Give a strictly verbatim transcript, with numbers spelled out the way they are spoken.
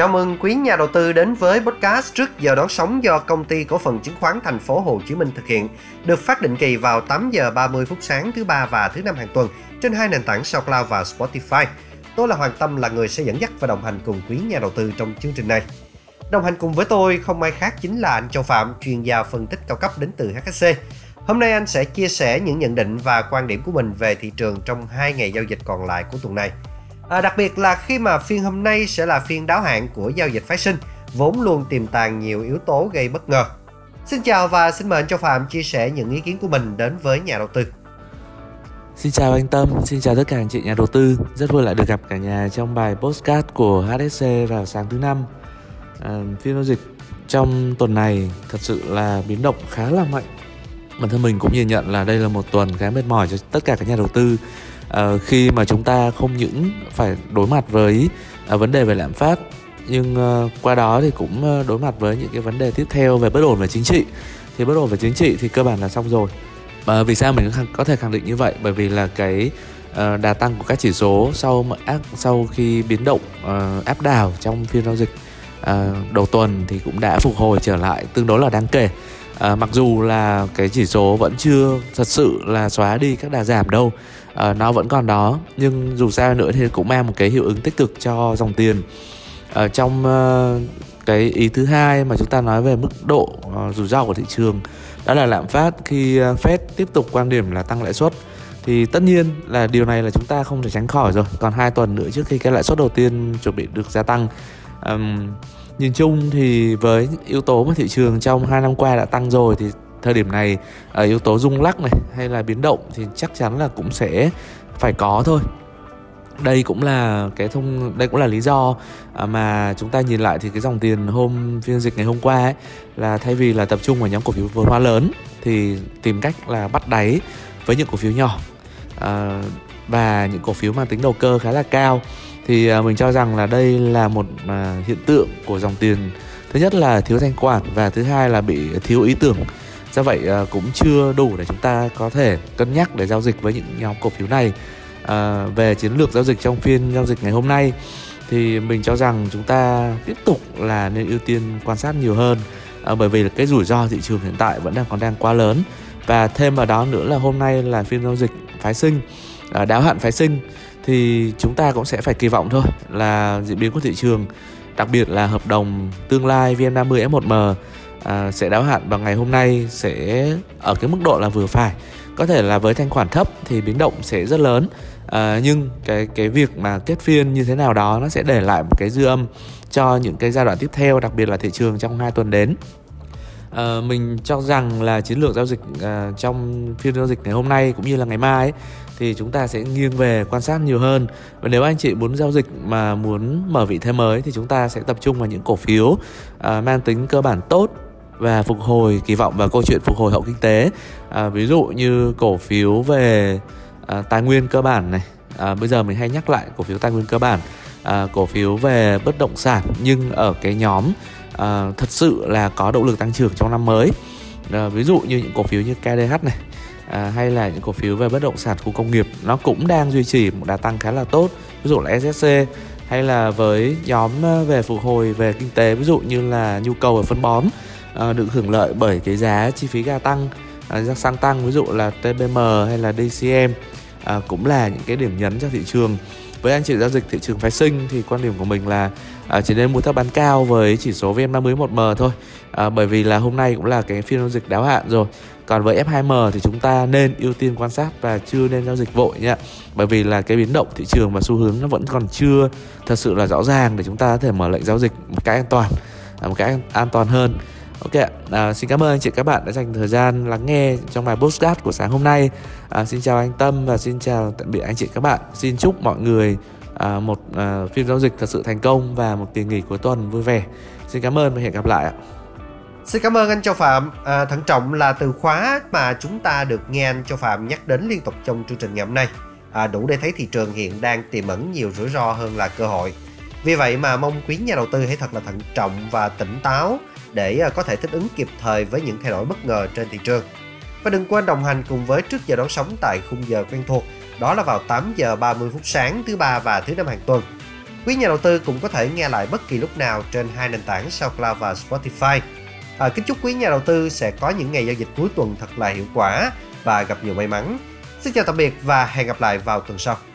Chào mừng quý nhà đầu tư đến với podcast Trước giờ đón sóng do Công ty Cổ phần Chứng khoán Thành phố Hồ Chí Minh thực hiện, được phát định kỳ vào tám giờ ba mươi phút sáng thứ Ba và thứ Năm hàng tuần trên hai nền tảng SoundCloud và Spotify. Tôi là Hoàng Tâm, là người sẽ dẫn dắt và đồng hành cùng quý nhà đầu tư trong chương trình này. Đồng hành cùng với tôi không ai khác chính là anh Châu Phạm, chuyên gia phân tích cao cấp đến từ hát ét xê. Hôm nay anh sẽ chia sẻ những nhận định và quan điểm của mình về thị trường trong hai ngày giao dịch còn lại của tuần này. À, đặc biệt là khi mà phiên hôm nay sẽ là phiên đáo hạn của giao dịch phái sinh, vốn luôn tiềm tàng nhiều yếu tố gây bất ngờ. Xin chào và xin mời anh Châu Phạm chia sẻ những ý kiến của mình đến với nhà đầu tư. Xin chào anh Tâm, xin chào tất cả anh chị nhà đầu tư. Rất vui lại được gặp cả nhà trong bài podcast của hát ét xê vào sáng thứ Năm. À, phiên giao dịch trong tuần này thật sự là biến động khá là mạnh. Bản thân mình cũng nhìn nhận là đây là một tuần khá mệt mỏi cho tất cả các nhà đầu tư. À, khi mà chúng ta không những phải đối mặt với à, vấn đề về lạm phát, nhưng à, qua đó thì cũng đối mặt với những cái vấn đề tiếp theo về bất ổn về chính trị. Thì bất ổn về chính trị thì cơ bản là xong rồi. à, Vì sao mình có thể khẳng định như vậy? Bởi vì là cái à, đà tăng của các chỉ số sau, sau khi biến động à, áp đảo trong phiên giao dịch à, đầu tuần thì cũng đã phục hồi trở lại tương đối là đáng kể. À, mặc dù là cái chỉ số vẫn chưa thật sự là xóa đi các đà giảm đâu, à, nó vẫn còn đó, nhưng dù sao nữa thì cũng mang một cái hiệu ứng tích cực cho dòng tiền. À, trong uh, cái ý thứ hai mà chúng ta nói về mức độ uh, rủi ro của thị trường, đó là lạm phát. Khi uh, Fed tiếp tục quan điểm là tăng lãi suất thì tất nhiên là điều này là chúng ta không thể tránh khỏi rồi, còn hai tuần nữa trước khi cái lãi suất đầu tiên chuẩn bị được gia tăng. um, Nhìn chung thì với yếu tố mà thị trường trong hai năm qua đã tăng rồi thì thời điểm này ở yếu tố rung lắc này hay là biến động thì chắc chắn là cũng sẽ phải có thôi. Đây cũng là cái thông đây cũng là lý do mà chúng ta nhìn lại thì cái dòng tiền hôm phiên dịch ngày hôm qua ấy, là thay vì là tập trung vào nhóm cổ phiếu vốn hóa lớn thì tìm cách là bắt đáy với những cổ phiếu nhỏ à, và những cổ phiếu mang tính đầu cơ khá là cao. Thì mình cho rằng là đây là một hiện tượng của dòng tiền. Thứ nhất là thiếu thanh quản và thứ hai là bị thiếu ý tưởng. Do vậy cũng chưa đủ để chúng ta có thể cân nhắc để giao dịch với những nhóm cổ phiếu này. à, Về chiến lược giao dịch trong phiên giao dịch ngày hôm nay thì mình cho rằng chúng ta tiếp tục là nên ưu tiên quan sát nhiều hơn. à, Bởi vì là cái rủi ro thị trường hiện tại vẫn đang còn đang quá lớn. Và thêm vào đó nữa là hôm nay là phiên giao dịch phái sinh, à, đáo hạn phái sinh, thì chúng ta cũng sẽ phải kỳ vọng thôi là diễn biến của thị trường, đặc biệt là hợp đồng tương lai vê en ba mươi ép một em à, sẽ đáo hạn vào ngày hôm nay, sẽ ở cái mức độ là vừa phải. Có thể là với thanh khoản thấp thì biến động sẽ rất lớn, à, nhưng cái cái việc mà kết phiên như thế nào đó nó sẽ để lại một cái dư âm cho những cái giai đoạn tiếp theo, đặc biệt là thị trường trong hai tuần đến. À, mình cho rằng là chiến lược giao dịch à, trong phiên giao dịch ngày hôm nay cũng như là ngày mai ấy, thì chúng ta sẽ nghiêng về quan sát nhiều hơn. Và nếu anh chị muốn giao dịch mà muốn mở vị thế mới thì chúng ta sẽ tập trung vào những cổ phiếu à, mang tính cơ bản tốt và phục hồi, kỳ vọng vào câu chuyện phục hồi hậu kinh tế. à, Ví dụ như cổ phiếu về à, tài nguyên cơ bản này, à, bây giờ mình hay nhắc lại cổ phiếu tài nguyên cơ bản, à, cổ phiếu về bất động sản, nhưng ở cái nhóm À, thật sự là có động lực tăng trưởng trong năm mới. à, Ví dụ như những cổ phiếu như ca đê hát này, à, hay là những cổ phiếu về bất động sản khu công nghiệp, nó cũng đang duy trì một đà tăng khá là tốt. Ví dụ là ét ét xê, hay là với nhóm về phục hồi về kinh tế, ví dụ như là nhu cầu về phân bón à, được hưởng lợi bởi cái giá chi phí ga tăng, à, giá xăng tăng, ví dụ là tê bê em hay là đê xê em à, cũng là những cái điểm nhấn cho thị trường. Với anh chị giao dịch thị trường phái sinh thì quan điểm của mình là à, chỉ nên mua thấp bán cao với chỉ số vê en ba mươi ép một em thôi, à, bởi vì là hôm nay cũng là cái phiên giao dịch đáo hạn rồi. Còn với ép hai em thì chúng ta nên ưu tiên quan sát và chưa nên giao dịch vội nhá, bởi vì là cái biến động thị trường và xu hướng nó vẫn còn chưa thật sự là rõ ràng để chúng ta có thể mở lệnh giao dịch một cách an toàn, một cách an toàn hơn. Ok, à, xin cảm ơn anh chị các bạn đã dành thời gian lắng nghe trong bài podcast của sáng hôm nay. à, Xin chào anh Tâm và xin chào tạm biệt anh chị các bạn. Xin chúc mọi người à, một à, phiên giao dịch thật sự thành công và một kỳ nghỉ cuối tuần vui vẻ. Xin cảm ơn và hẹn gặp lại. Xin cảm ơn anh Châu Phạm. à, Thận trọng là từ khóa mà chúng ta được nghe anh Châu Phạm nhắc đến liên tục trong chương trình ngày hôm nay. à, Đủ để thấy thị trường hiện đang tiềm ẩn nhiều rủi ro hơn là cơ hội. Vì vậy mà mong quý nhà đầu tư hãy thật là thận trọng và tỉnh táo để có thể thích ứng kịp thời với những thay đổi bất ngờ trên thị trường. Và đừng quên đồng hành cùng với Trước giờ đón sóng tại khung giờ quen thuộc, đó là vào tám giờ ba mươi phút sáng thứ Ba và thứ Năm hàng tuần. Quý nhà đầu tư cũng có thể nghe lại bất kỳ lúc nào trên hai nền tảng SoundCloud và Spotify. À, kính chúc quý nhà đầu tư sẽ có những ngày giao dịch cuối tuần thật là hiệu quả và gặp nhiều may mắn. Xin chào tạm biệt và hẹn gặp lại vào tuần sau.